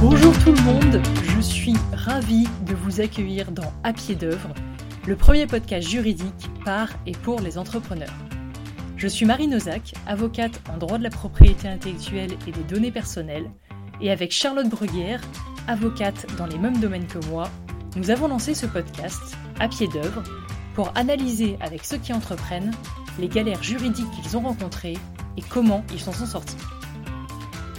Bonjour tout le monde, je suis ravie de vous accueillir dans À pied d'œuvre, le premier podcast juridique par et pour les entrepreneurs. Je suis Marine Ozak, avocate en droit de la propriété intellectuelle et des données personnelles, et avec Charlotte Bruguière, avocate dans les mêmes domaines que moi, nous avons lancé ce podcast, À pied d'œuvre, pour analyser avec ceux qui entreprennent les galères juridiques qu'ils ont rencontrées et comment ils s'en sont sortis.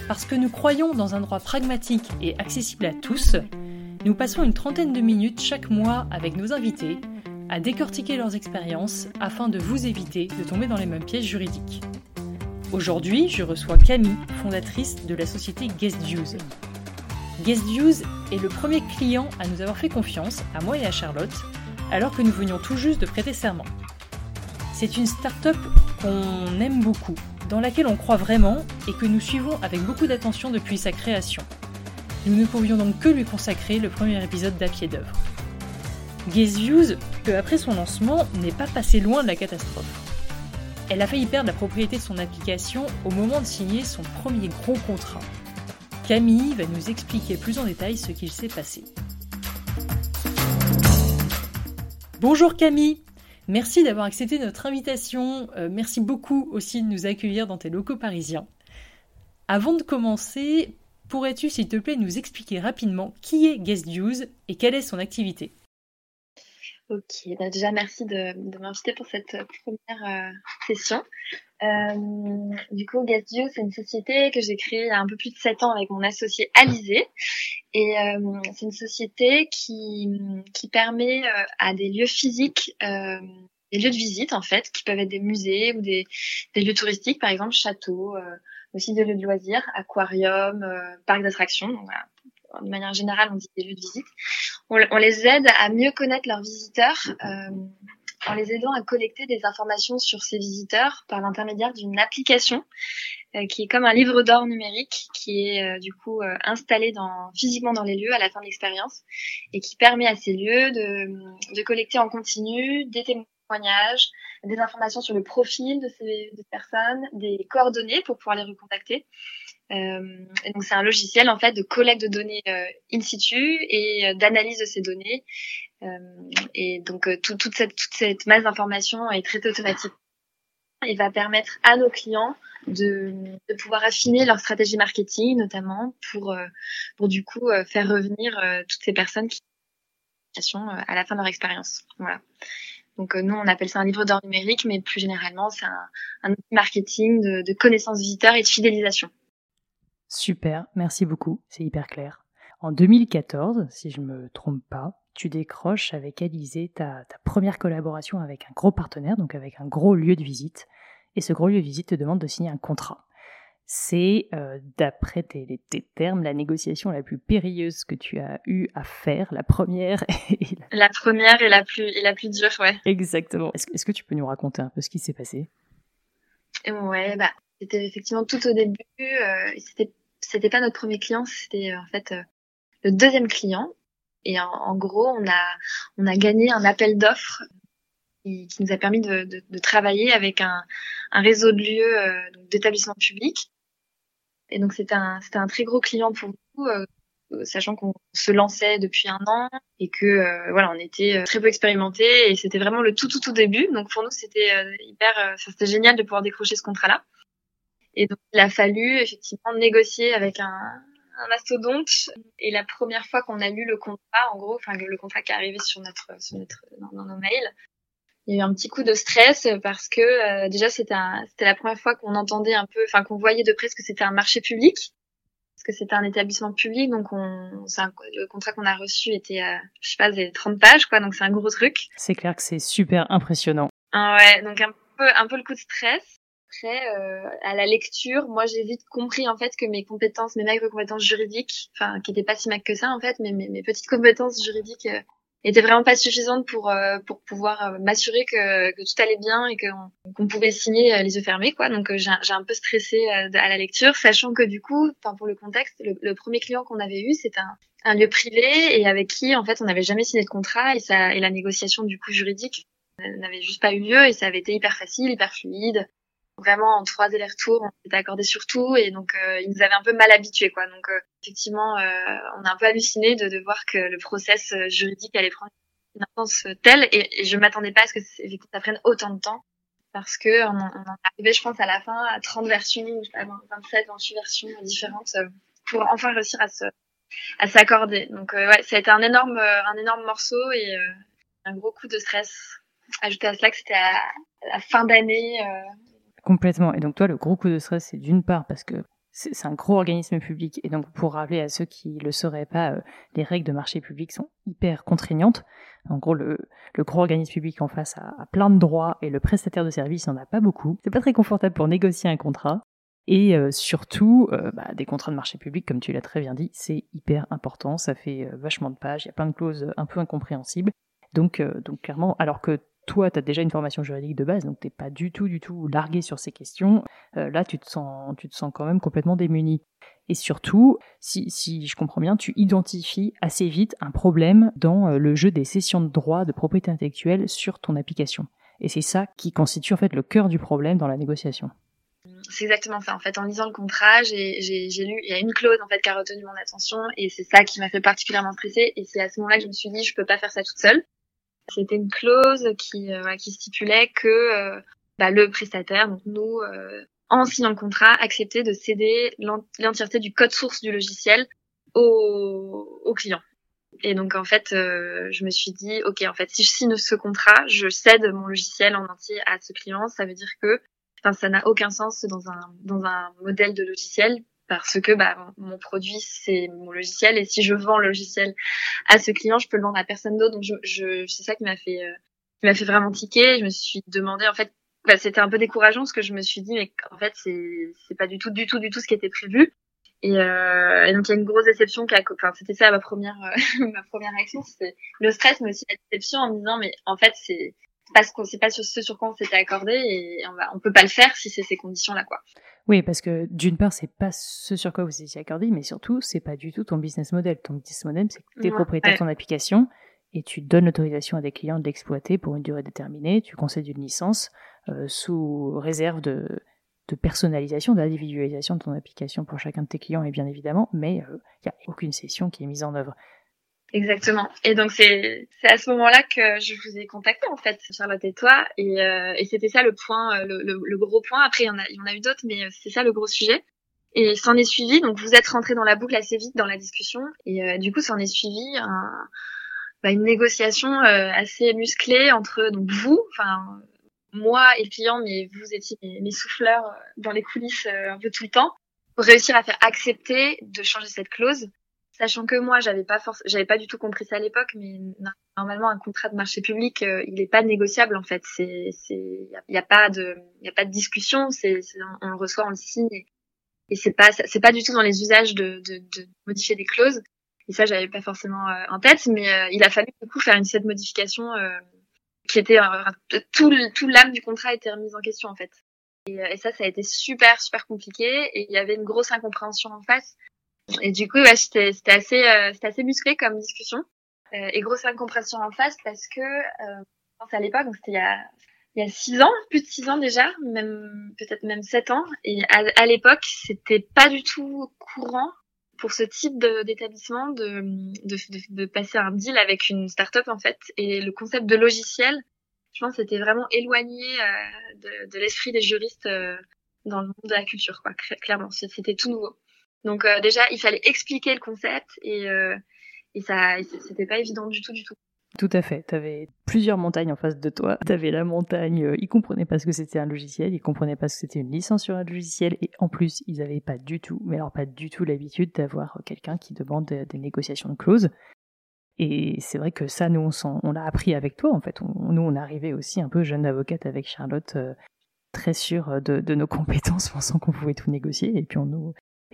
Parce que nous croyons dans un droit pragmatique et accessible à tous, nous passons une trentaine de minutes chaque mois avec nos invités à décortiquer leurs expériences afin de vous éviter de tomber dans les mêmes pièges juridiques. Aujourd'hui, je reçois Camille, fondatrice de la société Guestviews. Guestviews est le premier client à nous avoir fait confiance, à moi et à Charlotte, alors que nous venions tout juste de prêter serment. C'est une start-up qu'on aime beaucoup, dans laquelle on croit vraiment et que nous suivons avec beaucoup d'attention depuis sa création. Nous ne pouvions donc que lui consacrer le premier épisode d'À pied d'œuvre. Guestviews, peu après son lancement, n'est pas passé loin de la catastrophe. Elle a failli perdre la propriété de son application au moment de signer son premier gros contrat. Camille va nous expliquer plus en détail ce qu'il s'est passé. Bonjour Camille, merci d'avoir accepté notre invitation. Merci beaucoup aussi de nous accueillir dans tes locaux parisiens. Avant de commencer, pourrais-tu s'il te plaît nous expliquer rapidement qui est Guestviews et quelle est son activité ? Ok, bah déjà merci de m'inviter pour cette première session. Du coup, Guestviews, c'est une société que j'ai créée il y a un peu plus de 7 ans avec mon associé Alizée. Et c'est une société qui permet à des lieux physiques, des lieux de visite en fait, qui peuvent être des musées ou des lieux touristiques, par exemple châteaux, aussi des lieux de loisirs, aquarium, parcs d'attractions, donc voilà. De manière générale, on dit des lieux de visite. On les aide à mieux connaître leurs visiteurs en les aidant à collecter des informations sur ces visiteurs par l'intermédiaire d'une application qui est comme un livre d'or numérique qui est du coup installé physiquement dans les lieux à la fin de l'expérience et qui permet à ces lieux de collecter en continu des témoignages, des informations sur le profil de ces personnes, des coordonnées pour pouvoir les recontacter. Et donc c'est un logiciel en fait de collecte de données in situ et d'analyse de ces données et donc toute cette masse d'informations est traitée automatiquement et va permettre à nos clients de pouvoir affiner leur stratégie marketing notamment pour du coup faire revenir toutes ces personnes qui sont à la fin de leur expérience. Voilà. Donc nous, on appelle ça un livre d'or numérique, mais plus généralement, c'est un outil marketing de connaissance visiteur et de fidélisation. Super, merci beaucoup, c'est hyper clair. En 2014, si je ne me trompe pas, tu décroches avec Alizée ta première collaboration avec un gros partenaire, donc avec un gros lieu de visite, et ce gros lieu de visite te demande de signer un contrat. C'est, d'après tes termes, la négociation la plus périlleuse que tu as eu à faire, la première. La première et la plus dure, ouais. Exactement. Est-ce que tu peux nous raconter un peu ce qui s'est passé ? Ouais, bah, c'était effectivement tout au début, c'était pas notre premier client, c'était en fait le deuxième client. Et en gros, on a gagné un appel d'offres qui nous a permis de travailler avec un réseau de lieux d'établissements publics. Et donc c'était un très gros client pour nous, sachant qu'on se lançait depuis un an et que voilà, on était très peu expérimentés et c'était vraiment le tout début. Donc pour nous, c'était c'était génial de pouvoir décrocher ce contrat-là. Et donc il a fallu effectivement négocier avec un mastodonte. Et la première fois qu'on a lu le contrat, en gros, enfin le contrat qui est arrivé dans nos mails, il y a eu un petit coup de stress parce que déjà c'était la première fois qu'on entendait un peu, enfin qu'on voyait de près ce que c'était un marché public, parce que c'était un établissement public, donc le contrat qu'on a reçu était, je sais pas, des 30 pages quoi, donc c'est un gros truc. C'est clair que c'est super impressionnant. Ah ouais, donc un peu le coup de stress. Après, à la lecture, moi j'ai vite compris en fait que mes maigres compétences juridiques, enfin qui n'étaient pas si maigres que ça en fait, mais mes petites compétences juridiques étaient vraiment pas suffisantes pour pouvoir m'assurer que tout allait bien et qu'on pouvait signer les yeux fermés quoi. Donc j'ai un peu stressé à la lecture, sachant que du coup, enfin pour le contexte, le premier client qu'on avait eu, c'était un lieu privé et avec qui en fait on n'avait jamais signé de contrat et la négociation du coup juridique n'avait juste pas eu lieu et ça avait été hyper facile, hyper fluide. Vraiment, en 3 allers-retours, on s'était accordé sur tout et donc ils nous avaient un peu mal habitués, quoi. Donc effectivement, on a un peu halluciné de voir que le process juridique allait prendre une intense telle et je m'attendais pas à ce que ça prenne autant de temps parce que on en est arrivé, je pense, à la fin à 30 versions, je sais pas, 27, 28 versions différentes pour enfin réussir à s'accorder. Donc ouais, ça a été un énorme morceau et un gros coup de stress. Ajouté à cela que c'était à la fin d'année. Complètement. Et donc toi, le gros coup de stress, c'est d'une part parce que c'est un gros organisme public. Et donc, pour rappeler à ceux qui le sauraient pas, les règles de marché public sont hyper contraignantes. En gros, le gros organisme public en face a plein de droits et le prestataire de service n'en a pas beaucoup. C'est pas très confortable pour négocier un contrat. Et surtout, des contrats de marché public, comme tu l'as très bien dit, c'est hyper important. Ça fait vachement de pages. Il y a plein de clauses un peu incompréhensibles. Donc clairement, alors que toi, tu as déjà une formation juridique de base, donc tu n'es pas du tout largué sur ces questions. Là, tu te sens quand même complètement démuni. Et surtout, si je comprends bien, tu identifies assez vite un problème dans le jeu des cessions de droits de propriété intellectuelle sur ton application. Et c'est ça qui constitue en fait le cœur du problème dans la négociation. C'est exactement ça. En fait, en lisant le contrat, j'ai lu, il y a une clause en fait qui a retenu mon attention et c'est ça qui m'a fait particulièrement stresser. Et c'est à ce moment-là que je me suis dit, je peux pas faire ça toute seule. C'était une clause qui stipulait que le prestataire, donc nous, en signant le contrat, acceptait de céder l'entièreté du code source du logiciel au client. Et donc en fait, je me suis dit, ok, en fait, si je signe ce contrat, je cède mon logiciel en entier à ce client. Ça veut dire que, ça n'a aucun sens dans un modèle de logiciel. Parce que mon produit, c'est mon logiciel. Et si je vends le logiciel à ce client, je peux le vendre à personne d'autre. Donc, c'est ça qui m'a fait vraiment tiquer. Je me suis demandé, en fait, c'était un peu décourageant parce que je me suis dit, mais en fait, c'est pas du tout ce qui était prévu. Et donc, il y a une grosse déception. C'était ça ma première réaction. C'est le stress, mais aussi la déception en me disant, mais en fait, c'est pas ce sur quoi on s'était accordé et on peut pas le faire si c'est ces conditions-là, quoi. Oui, parce que d'une part, c'est pas ce sur quoi vous étiez accordé, mais surtout, c'est pas du tout ton business model. Ton business model, c'est que tu es propriétaire de ton application et tu donnes l'autorisation à des clients de l'exploiter pour une durée déterminée. Tu concèdes une licence sous réserve de personnalisation, d'individualisation de ton application pour chacun de tes clients, et bien évidemment, mais il n'y a aucune cession qui est mise en œuvre. Exactement. Et donc c'est à ce moment-là que je vous ai contacté en fait, Charlotte et toi, et c'était ça le point, le gros point. Après il y en a eu d'autres, mais c'est ça le gros sujet. Et s'en est suivi. Donc vous êtes rentrés dans la boucle assez vite dans la discussion, et du coup s'en est suivi une négociation assez musclée entre donc vous, enfin moi et le client, mais vous étiez mes souffleurs dans les coulisses un peu tout le temps pour réussir à faire accepter de changer cette clause. Sachant que moi, j'avais pas du tout compris ça à l'époque, mais normalement, un contrat de marché public, il est pas négociable, en fait. Y a pas de discussion, on le reçoit, on le signe, et c'est pas du tout dans les usages de modifier des clauses. Et ça, j'avais pas forcément en tête, mais il a fallu, du coup, faire cette modification, qui était, tout l'âme du contrat était remise en question, en fait. Et ça a été super compliqué, et il y avait une grosse incompréhension en face. Et du coup, ouais, c'était assez musclé comme discussion. Et grosse incompréhension en face parce que, je pense à l'époque, donc c'était il y a 6 ans, plus de 6 ans déjà, même, peut-être même 7 ans. Et à l'époque, c'était pas du tout courant pour ce type d'établissement de passer un deal avec une start-up, en fait. Et le concept de logiciel, je pense, c'était vraiment éloigné, de l'esprit des juristes, dans le monde de la culture, quoi. Clairement, c'était tout nouveau. Donc déjà, il fallait expliquer le concept et ça, c'était pas évident du tout. Tout à fait. T'avais plusieurs montagnes en face de toi. T'avais la montagne, ils comprenaient pas ce que c'était un logiciel, ils comprenaient pas ce que c'était une licence sur un logiciel et en plus, ils avaient pas du tout l'habitude d'avoir quelqu'un qui demande des négociations de clauses. Et c'est vrai que ça, nous, on l'a appris avec toi en fait. Nous, on arrivait aussi un peu jeune avocate avec Charlotte, très sûre de nos compétences, pensant qu'on pouvait tout négocier et puis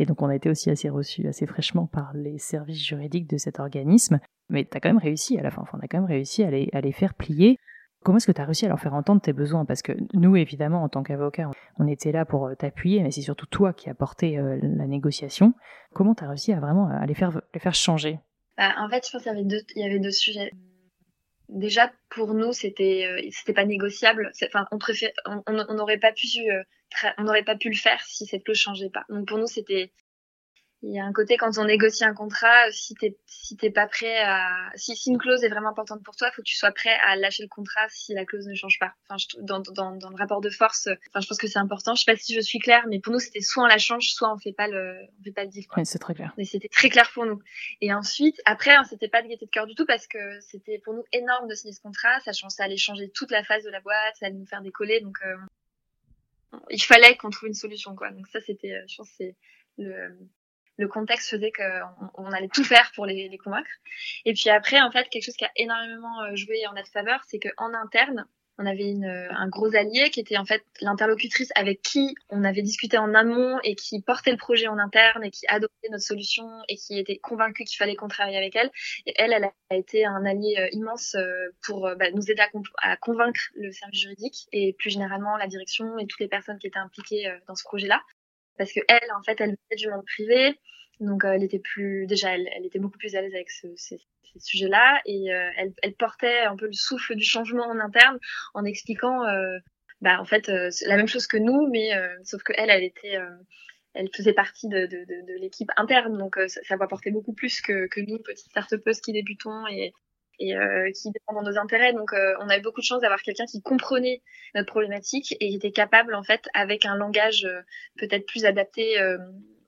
Et donc on a été aussi assez reçus, assez fraîchement par les services juridiques de cet organisme. Mais t'as quand même réussi à la fin. Enfin, on a quand même réussi à les faire plier. Comment est-ce que t'as réussi à leur faire entendre tes besoins ? Parce que nous, évidemment, en tant qu'avocats, on était là pour t'appuyer, mais c'est surtout toi qui as porté la négociation. Comment t'as réussi à vraiment les faire changer ? En fait, je pense qu'il y avait deux sujets. Déjà, pour nous, c'était pas négociable. Enfin, on n'aurait pas pu on n'aurait pas pu le faire si cette clause changeait pas. Donc pour nous, c'était, il y a un côté quand on négocie un contrat, si t'es pas prêt à, si une clause est vraiment importante pour toi, faut que tu sois prêt à lâcher le contrat si la clause ne change pas. Enfin, dans le rapport de force, enfin, je pense que c'est important. Je sais pas si je suis claire, mais pour nous, c'était soit on la change, soit on fait pas le deal. Oui, c'est très clair. Mais c'était très clair pour nous. Et ensuite, après, hein, c'était pas de gaieté de cœur du tout parce que c'était pour nous énorme de signer ce contrat, sachant que ça allait changer toute la phase de la boîte, ça allait nous faire décoller, donc il fallait qu'on trouve une solution, quoi. Donc ça, c'était, je pense, c'est le contexte faisait qu'on allait tout faire pour les convaincre. Et puis après, en fait, quelque chose qui a énormément joué en notre faveur, c'est qu'en interne, on avait un gros allié qui était en fait l'interlocutrice avec qui on avait discuté en amont et qui portait le projet en interne et qui adoptait notre solution et qui était convaincue qu'il fallait qu'on travaille avec elle. Et elle a été un allié immense pour nous aider à convaincre le service juridique et plus généralement la direction et toutes les personnes qui étaient impliquées dans ce projet-là. Parce que elle, en fait, elle venait du monde privé, donc elle était elle était beaucoup plus à l'aise avec ces sujets-là, et elle portait un peu le souffle du changement en interne en expliquant, en fait, la même chose que nous, mais sauf que elle était, elle faisait partie de l'équipe interne, donc ça va porter beaucoup plus que nous, petites start-upeuses qui débutons et qui dépendent de nos intérêts. Donc on avait beaucoup de chance d'avoir quelqu'un qui comprenait notre problématique et qui était capable, en fait, avec un langage peut-être plus adapté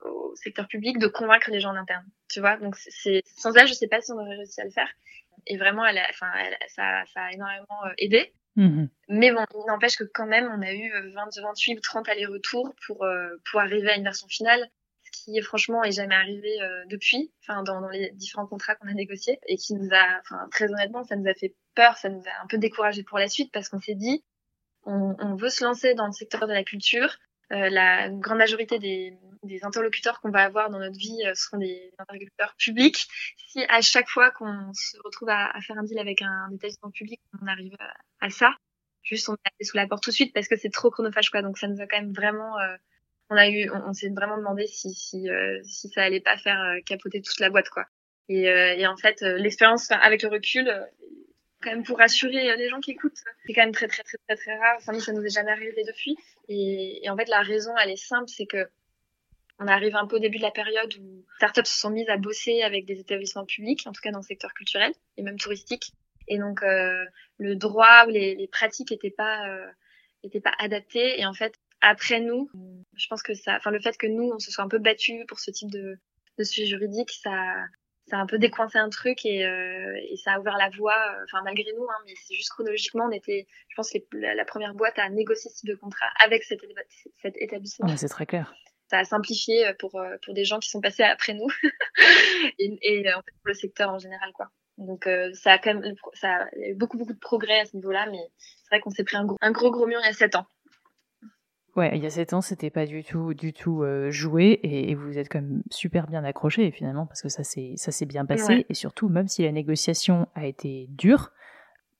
au secteur public, de convaincre les gens en interne, tu vois. Donc c'est sans elle, je sais pas si on aurait réussi à le faire, et vraiment ça a énormément aidé. Mmh. Mais bon, il n'empêche que quand même on a eu 28 ou 30 allers-retours pour arriver à une version finale qui, franchement, est jamais arrivé depuis, enfin, dans les différents contrats qu'on a négociés, et qui nous a, enfin, très honnêtement, ça nous a fait peur, ça nous a un peu découragé pour la suite, parce qu'on s'est dit, on veut se lancer dans le secteur de la culture, la grande majorité des interlocuteurs qu'on va avoir dans notre vie seront des interlocuteurs publics. Si à chaque fois qu'on se retrouve à faire un deal avec un établissement public, on arrive à ça, juste on est allé sous la porte tout de suite, parce que c'est trop chronophage, quoi. Donc ça nous a quand même vraiment... on s'est vraiment demandé si ça allait pas faire capoter toute la boîte, quoi. Et en fait, l'expérience, avec le recul, quand même, pour rassurer les gens qui écoutent, c'est quand même très très très très très rare. Enfin, nous, ça nous est jamais arrivé depuis. Et en fait, la raison, elle est simple, c'est que on arrive un peu au début de la période où startups se sont mises à bosser avec des établissements publics, en tout cas dans le secteur culturel et même touristique. Et donc le droit, les pratiques étaient pas adaptées. Et en fait, après nous, je pense que le fait que nous, on se soit un peu battus pour ce type de sujet juridique, ça a un peu décoincé un truc et ça a ouvert la voie, enfin, malgré nous, hein, mais c'est juste chronologiquement, on était, je pense, la première boîte à négocier ce type de contrat avec cet établissement. Ouais, c'est très clair. Ça a simplifié pour des gens qui sont passés après nous et en fait, pour le secteur en général, quoi. Donc ça a quand même, ça a eu beaucoup beaucoup de progrès à ce niveau-là, mais c'est vrai qu'on s'est pris un gros mur il y a 7 ans. Ouais, il y a 7 ans, c'était pas du tout joué, et vous êtes quand même super bien accrochés finalement, parce que ça s'est bien passé, ouais. Et surtout, même si la négociation a été dure,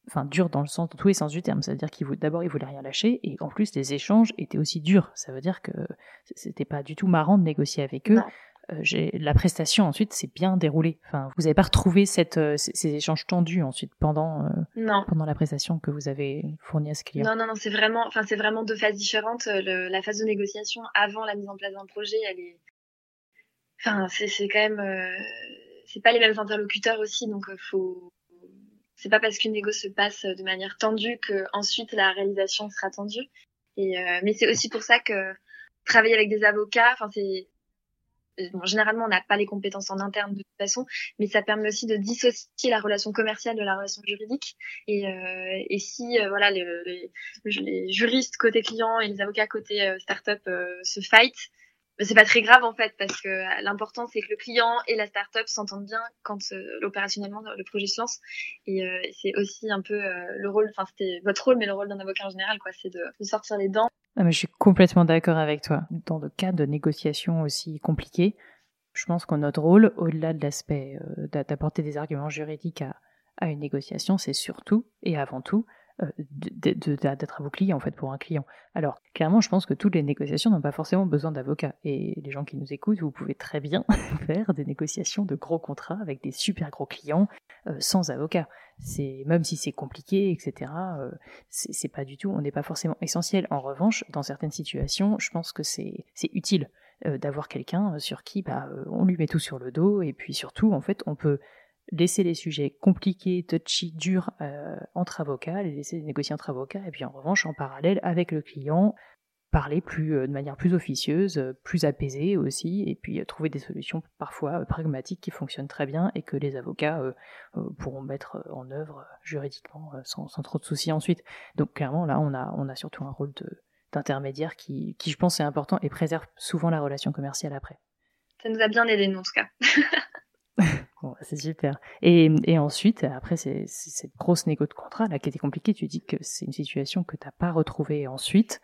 enfin dure dans le sens, dans tous les sens du terme, ça veut dire d'abord ils voulaient rien lâcher, et en plus les échanges étaient aussi durs, ça veut dire que c'était pas du tout marrant de négocier avec eux. Non. La prestation ensuite s'est bien déroulée. Enfin, vous n'avez pas retrouvé ces échanges tendus ensuite pendant la prestation que vous avez fournie à ce client. Non, c'est vraiment deux phases différentes. La phase de négociation avant la mise en place d'un projet, elle est, enfin, c'est quand même, c'est pas les mêmes interlocuteurs aussi, donc c'est pas parce qu'une négo se passe de manière tendue que ensuite la réalisation sera tendue. Et mais c'est aussi pour ça que travailler avec des avocats, enfin c'est bon, généralement, on n'a pas les compétences en interne de toute façon, mais ça permet aussi de dissocier la relation commerciale de la relation juridique. Et si les juristes côté client et les avocats côté start-up se fight, c'est pas très grave en fait, parce que l'important c'est que le client et la start-up s'entendent bien quand opérationnellement le projet se lance. Et c'est aussi un peu le rôle, enfin c'était votre rôle, mais le rôle d'un avocat en général, quoi, c'est de sortir les dents. Ah, mais je suis complètement d'accord avec toi. Dans le cas de négociations aussi compliquées, je pense que notre rôle, au-delà de l'aspect d'apporter des arguments juridiques à une négociation, c'est surtout et avant tout d'être à vos clients, en fait, pour un client. Alors, clairement, je pense que toutes les négociations n'ont pas forcément besoin d'avocats. Et les gens qui nous écoutent, vous pouvez très bien faire des négociations de gros contrats avec des super gros clients sans avocat. C'est, même si c'est compliqué, etc., c'est pas du tout, on n'est pas forcément essentiel. En revanche, dans certaines situations, je pense que c'est utile d'avoir quelqu'un sur qui on lui met tout sur le dos, et puis surtout, en fait, on peut laisser les sujets compliqués, touchy, durs entre avocats, les laisser négocier entre avocats, et puis en revanche, en parallèle, avec le client, parler de manière plus officieuse, plus apaisée aussi, et puis trouver des solutions parfois pragmatiques qui fonctionnent très bien et que les avocats pourront mettre en œuvre juridiquement sans trop de soucis ensuite. Donc clairement, là, on a surtout un rôle d'intermédiaire qui, je pense, est important et préserve souvent la relation commerciale après. Ça nous a bien aidé, nous, en tout cas. Bon, c'est super. Et ensuite, après cette grosse négo de contrat là qui était compliquée, tu dis que c'est une situation que tu n'as pas retrouvée ensuite.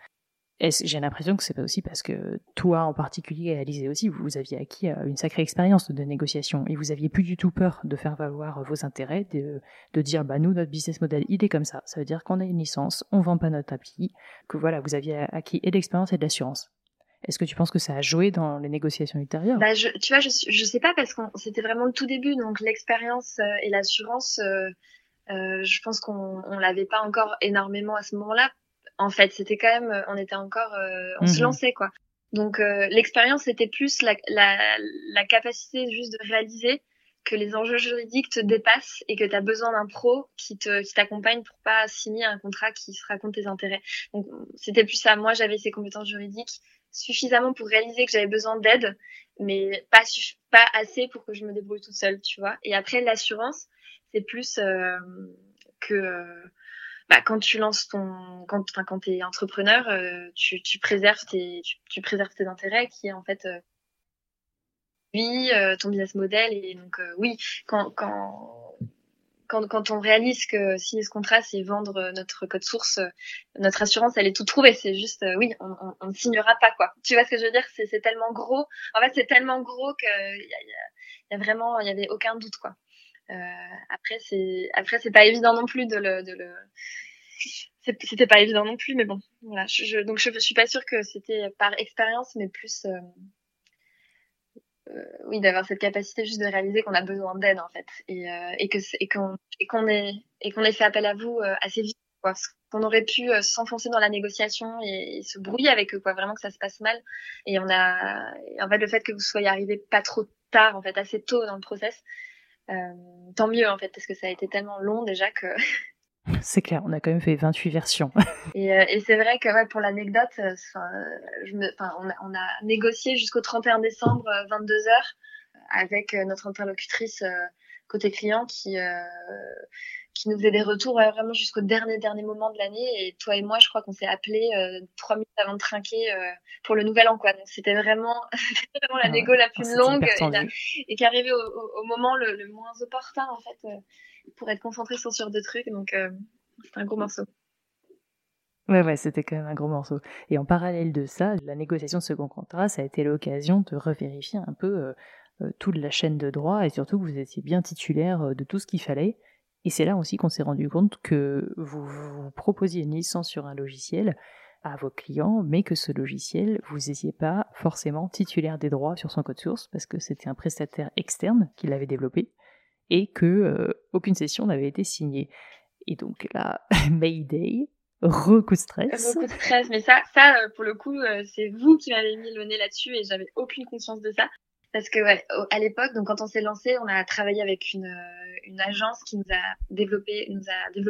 J'ai l'impression que c'est pas aussi parce que toi en particulier, Alizée aussi, vous aviez acquis une sacrée expérience de négociation et vous aviez plus du tout peur de faire valoir vos intérêts, de dire nous, notre business model, il est comme ça. Ça veut dire qu'on a une licence, on vend pas notre appli, que voilà, vous aviez acquis et de l'expérience et de l'assurance. Est-ce que tu penses que ça a joué dans les négociations ultérieures ? Tu vois, je sais pas, parce que c'était vraiment le tout début, donc l'expérience et l'assurance, je pense qu'on l'avait pas encore énormément à ce moment-là. En fait, c'était quand même, on était encore, on se lançait, quoi. Donc l'expérience, c'était plus la capacité juste de réaliser que les enjeux juridiques te dépassent et que tu as besoin d'un pro qui t'accompagne pour pas signer un contrat qui se raconte tes intérêts. Donc c'était plus ça. Moi, j'avais ces compétences juridiques suffisamment pour réaliser que j'avais besoin d'aide, mais pas assez pour que je me débrouille toute seule, tu vois. Et après, l'assurance, c'est plus quand tu lances quand t'es entrepreneur, tu préserves tes intérêts, qui est en fait ton business model. Et donc oui, quand on réalise que signer ce contrat, c'est vendre notre code source, notre assurance, elle est toute trouvée. C'est juste, oui, on ne signera pas, quoi. Tu vois ce que je veux dire ? C'est tellement gros. En fait, c'est tellement gros que il y a vraiment, il y avait aucun doute, quoi. Après, c'est pas évident non plus c'était pas évident non plus, mais bon. Voilà. Donc, je suis pas sûre que c'était par expérience, mais plus, oui, d'avoir cette capacité juste de réaliser qu'on a besoin d'aide, en fait, et qu'on ait fait appel à vous assez vite, quoi, parce qu'on aurait pu s'enfoncer dans la négociation et se brouiller avec eux, quoi, vraiment que ça se passe mal. Et en fait, le fait que vous soyez arrivés pas trop tard, en fait, assez tôt dans le process, tant mieux, en fait, parce que ça a été tellement long déjà que... C'est clair, on a quand même fait 28 versions. Et c'est vrai que, ouais, pour l'anecdote, on a négocié jusqu'au 31 décembre, 22h, avec notre interlocutrice côté client qui nous faisait des retours vraiment jusqu'au dernier moment de l'année. Et toi et moi, je crois qu'on s'est appelés 3 minutes avant de trinquer pour le nouvel an, quoi. Donc c'était vraiment la négo la plus longue et qui arrivait au moment le moins opportun, en fait, pour être concentré sur deux trucs. Donc c'était un gros morceau. Ouais, c'était quand même un gros morceau. Et en parallèle de ça, la négociation de second contrat, ça a été l'occasion de revérifier un peu toute la chaîne de droit, et surtout que vous étiez bien titulaire de tout ce qu'il fallait. Et c'est là aussi qu'on s'est rendu compte que vous proposiez une licence sur un logiciel à vos clients, mais que ce logiciel, vous n'étiez pas forcément titulaire des droits sur son code source, parce que c'était un prestataire externe qui l'avait développé, et que aucune session n'avait été signée. Et donc là, Mayday, recoup de stress. Beaucoup de stress, mais ça pour le coup, c'est vous qui m'avez mis le nez là-dessus, et j'avais aucune conscience de ça. Parce que ouais, à l'époque, donc quand on s'est lancé, on a travaillé avec une agence qui nous a développé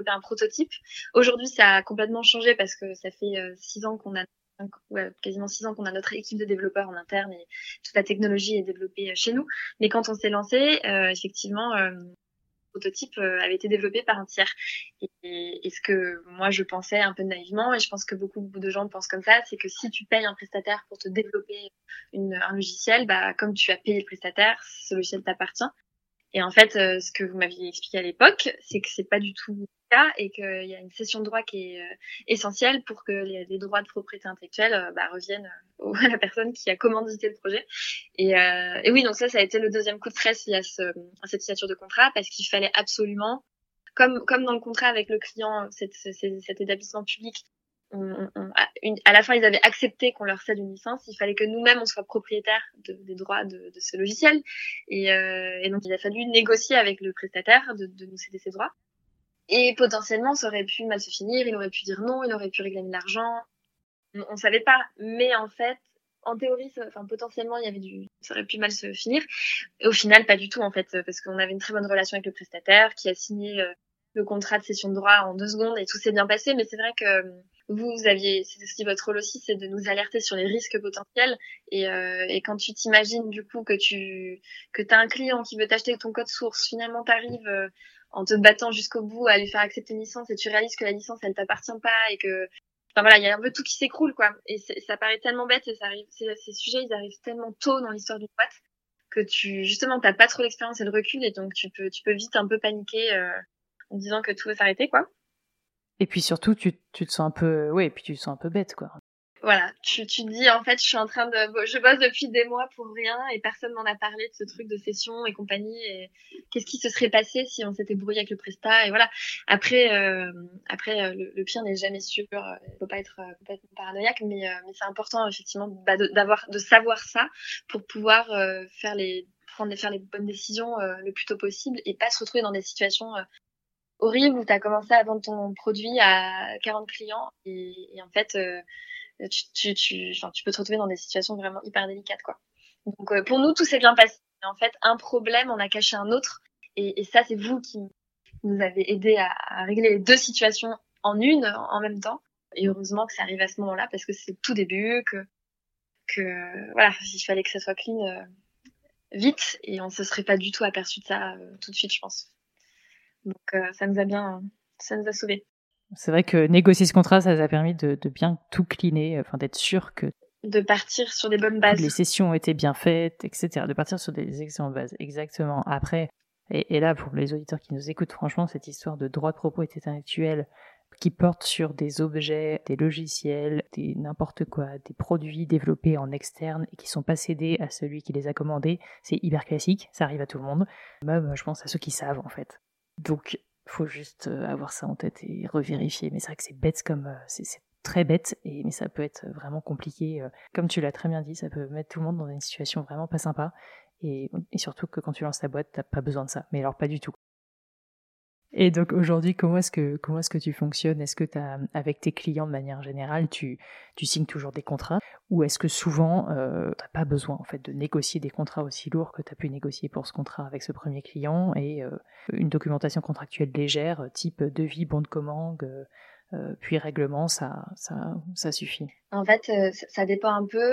un prototype. Aujourd'hui, ça a complètement changé, parce que ça fait 6 ans qu'on a, quasiment 6 ans qu'on a notre équipe de développeurs en interne, et toute la technologie est développée chez nous. Mais quand on s'est lancé, effectivement, le prototype avait été développé par un tiers. Et ce que moi je pensais un peu naïvement, et je pense que beaucoup de gens pensent comme ça, c'est que si tu payes un prestataire pour te développer un logiciel, comme tu as payé le prestataire, ce logiciel t'appartient. Et en fait, ce que vous m'aviez expliqué à l'époque, c'est que c'est pas du tout le cas, et qu'il y a une cession de droit qui est essentielle pour que les droits de propriété intellectuelle reviennent à la personne qui a commandité le projet. Et oui, donc ça a été le deuxième coup de stress lié à cette signature de contrat, parce qu'il fallait absolument comme dans le contrat avec le client, cet établissement public, à la fin, ils avaient accepté qu'on leur cède une licence. Il fallait que nous-mêmes, on soit propriétaires des droits de ce logiciel. Et donc, il a fallu négocier avec le prestataire de nous céder ses droits. Et potentiellement, ça aurait pu mal se finir. Il aurait pu dire non, il aurait pu réclamer de l'argent. On ne savait pas. Mais en fait, en théorie, potentiellement, ça aurait pu mal se finir. Et au final, pas du tout, en fait, parce qu'on avait une très bonne relation avec le prestataire qui a signé le contrat de cession de droit en 2 secondes et tout s'est bien passé. Mais c'est vrai que vous aviez, c'est aussi votre rôle aussi, c'est de nous alerter sur les risques potentiels. Et quand tu t'imagines, du coup, que t'as un client qui veut t'acheter ton code source, finalement, t'arrives en te battant jusqu'au bout à lui faire accepter une licence et tu réalises que la licence, elle t'appartient pas et que, enfin voilà, il y a un peu tout qui s'écroule, quoi. Et ça paraît tellement bête et ça arrive, ces sujets, ils arrivent tellement tôt dans l'histoire d'une boîte que justement, t'as pas trop l'expérience et le recul et donc tu peux vite un peu paniquer, en disant que tout va s'arrêter, quoi. Et puis surtout, tu te sens un peu, ouais, et puis tu te sens un peu bête, quoi. Voilà. Tu te dis, en fait, je bosse depuis des mois pour rien et personne m'en a parlé de ce truc de session et compagnie et qu'est-ce qui se serait passé si on s'était brouillé avec le prestat et voilà. Après, le pire n'est jamais sûr. Faut pas être complètement paranoïaque, mais c'est important, effectivement, de savoir ça pour pouvoir, faire les bonnes décisions, le plus tôt possible et pas se retrouver dans des situations, horrible où tu as commencé à vendre ton produit à 40 clients et en fait tu peux te retrouver dans des situations vraiment hyper délicates, quoi. Donc pour nous tout s'est bien passé. En fait, un problème on a caché un autre et ça c'est vous qui nous avez aidé à régler les 2 situations en une en même temps et heureusement que ça arrive à ce moment-là parce que c'est le tout début que voilà, il fallait que ça soit clean vite et on se serait pas du tout aperçu de ça tout de suite, je pense. Donc ça nous a sauvés. C'est vrai que négocier ce contrat, ça nous a permis de bien tout cleaner, enfin d'être sûr que... De partir sur des bonnes bases. Les sessions étaient bien faites, etc. De partir sur des excellentes bases, exactement. Après, et là, pour les auditeurs qui nous écoutent, franchement, cette histoire de droit de propos et intellectuel qui porte sur des objets, des logiciels, des n'importe quoi, des produits développés en externe et qui sont pas cédés à celui qui les a commandés, c'est hyper classique, ça arrive à tout le monde. Même, je pense, à ceux qui savent, en fait. Donc, faut juste avoir ça en tête et revérifier. Mais c'est vrai que c'est bête comme... c'est très bête, mais ça peut être vraiment compliqué. Comme tu l'as très bien dit, ça peut mettre tout le monde dans une situation vraiment pas sympa. Et surtout que quand tu lances ta boîte, t'as pas besoin de ça. Mais alors, pas du tout. Et donc, aujourd'hui, comment est-ce que tu fonctionnes ? Est-ce que avec tes clients, de manière générale, tu signes toujours des contrats ? Ou est-ce que souvent, t'as pas besoin en fait de négocier des contrats aussi lourds que t'as pu négocier pour ce contrat avec ce premier client et une documentation contractuelle légère, type devis, bon de commande, puis règlement, ça suffit. En fait, ça dépend un peu.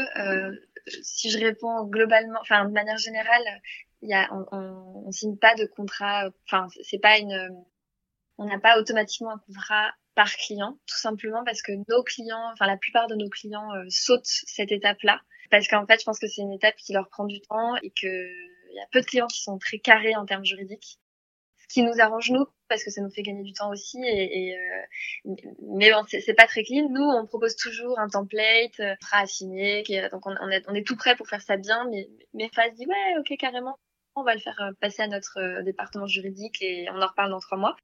Si je réponds globalement, enfin de manière générale, on signe pas de contrat. Enfin, c'est pas on n'a pas automatiquement un contrat par client, tout simplement parce que nos clients, enfin la plupart de nos clients sautent cette étape-là, parce qu'en fait je pense que c'est une étape qui leur prend du temps et que il y a peu de clients qui sont très carrés en termes juridiques, ce qui nous arrange nous parce que ça nous fait gagner du temps aussi mais bon c'est pas très clean. Nous on propose toujours un template à signer, donc on est tout prêt pour faire ça bien, mais Faz dit ouais ok carrément, on va le faire passer à notre département juridique et on en reparle dans 3 mois.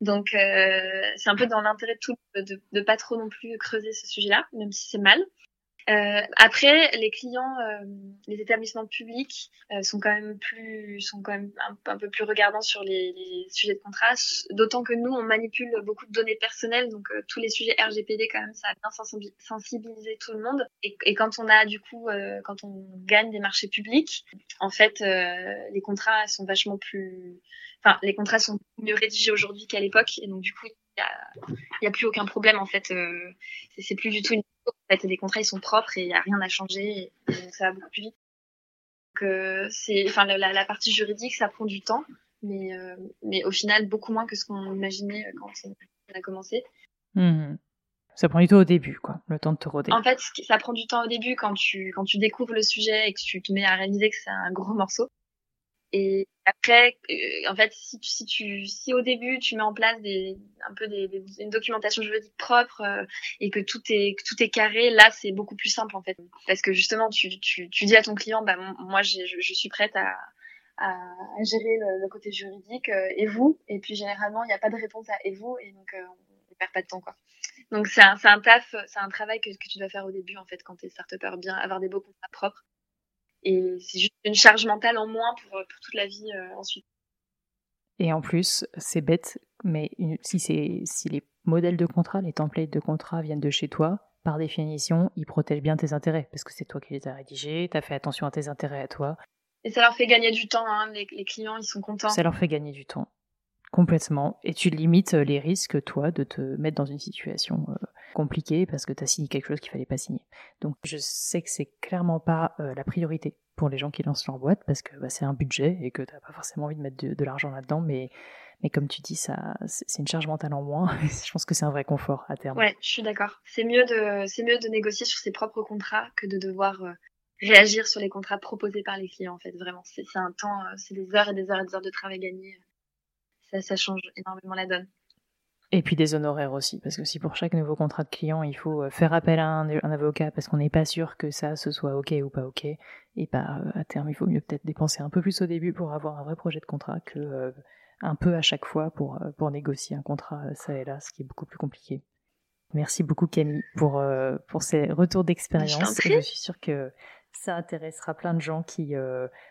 Donc c'est un peu dans l'intérêt de tout de pas trop non plus creuser ce sujet-là, même si c'est mal. Après les clients, les établissements publics sont quand même un peu plus regardants sur les sujets de contrat, d'autant que nous on manipule beaucoup de données personnelles, donc tous les sujets RGPD quand même ça a bien sensibilisé tout le monde. Et quand on a du coup quand on gagne des marchés publics, en fait les contrats sont vachement plus, enfin les contrats sont mieux rédigés aujourd'hui qu'à l'époque et donc du coup il y a plus aucun problème en fait, c'est plus du tout une... En fait, les contrats ils sont propres et il n'y a rien à changer, et ça va beaucoup plus vite. Donc la partie juridique ça prend du temps, mais au final beaucoup moins que ce qu'on imaginait quand on a commencé. Mmh. Ça prend du temps au début, quoi, le temps de te roder. En fait, ça prend du temps au début quand tu découvres le sujet et que tu te mets à réaliser que c'est un gros morceau. Et après, en fait, si au début tu mets en place une documentation juridique propre et que tout est carré, là c'est beaucoup plus simple en fait, parce que justement tu dis à ton client bah moi je suis prête à à gérer le côté juridique et vous. Et puis généralement, il n'y a pas de réponse à et vous, et donc on ne perd pas de temps, quoi. Donc c'est un taf, c'est un travail que tu dois faire au début en fait quand t'es start-upper, bien avoir des beaux contrats propres. Et c'est juste une charge mentale en moins pour toute la vie ensuite. Et en plus, c'est bête, mais si les modèles de contrat, les templates de contrat viennent de chez toi, par définition, ils protègent bien tes intérêts, parce que c'est toi qui les as rédigés, t'as fait attention à tes intérêts à toi. Et ça leur fait gagner du temps, hein, les clients, ils sont contents. Ça leur fait gagner du temps, complètement. Et tu limites les risques, toi, de te mettre dans une situation compliquée parce que t'as signé quelque chose qu'il fallait pas signer. Donc je sais que c'est clairement pas la priorité pour les gens qui lancent leur boîte, parce que bah, c'est un budget et que t'as pas forcément envie de mettre de l'argent là-dedans, mais comme tu dis, ça, c'est une charge mentale en moins. Je pense que c'est un vrai confort à terme. Ouais, je suis d'accord. C'est mieux de négocier sur ses propres contrats que de devoir réagir sur les contrats proposés par les clients, en fait, vraiment. C'est un temps, c'est des heures et des heures et des heures de travail gagné. Ça change énormément la donne. Et puis des honoraires aussi, parce que si pour chaque nouveau contrat de client, il faut faire appel à un avocat parce qu'on n'est pas sûr que ça, ce soit OK ou pas OK, et bah, à terme, il faut mieux peut-être dépenser un peu plus au début pour avoir un vrai projet de contrat que un peu à chaque fois pour négocier un contrat, ça et là, ce qui est beaucoup plus compliqué. Merci beaucoup Camille pour ces retours d'expérience. Je suis sûre que ça intéressera plein de gens qui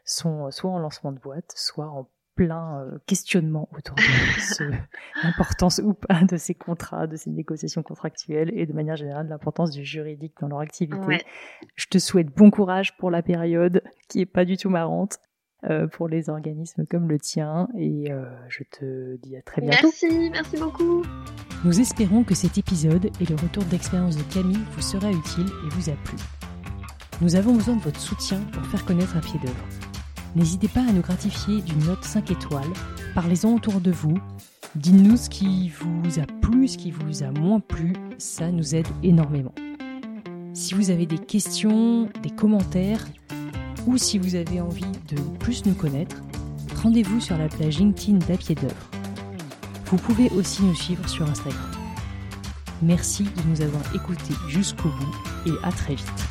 sont soit en lancement de boîte, soit en plein questionnement autour de l'importance ou pas de ces contrats, de ces négociations contractuelles et de manière générale l'importance du juridique dans leur activité. Ouais. Je te souhaite bon courage pour la période qui est pas du tout marrante pour les organismes comme le tien et je te dis à très bientôt. Merci beaucoup. Nous espérons que cet épisode et le retour d'expérience de Camille vous sera utile et vous a plu. Nous avons besoin de votre soutien pour faire connaître À pied d'œuvre. N'hésitez pas à nous gratifier d'une note 5 étoiles, parlez-en autour de vous, dites-nous ce qui vous a plu, ce qui vous a moins plu, ça nous aide énormément. Si vous avez des questions, des commentaires, ou si vous avez envie de plus nous connaître, rendez-vous sur la page LinkedIn d'À pied d'œuvre. Vous pouvez aussi nous suivre sur Instagram. Merci de nous avoir écoutés jusqu'au bout et à très vite.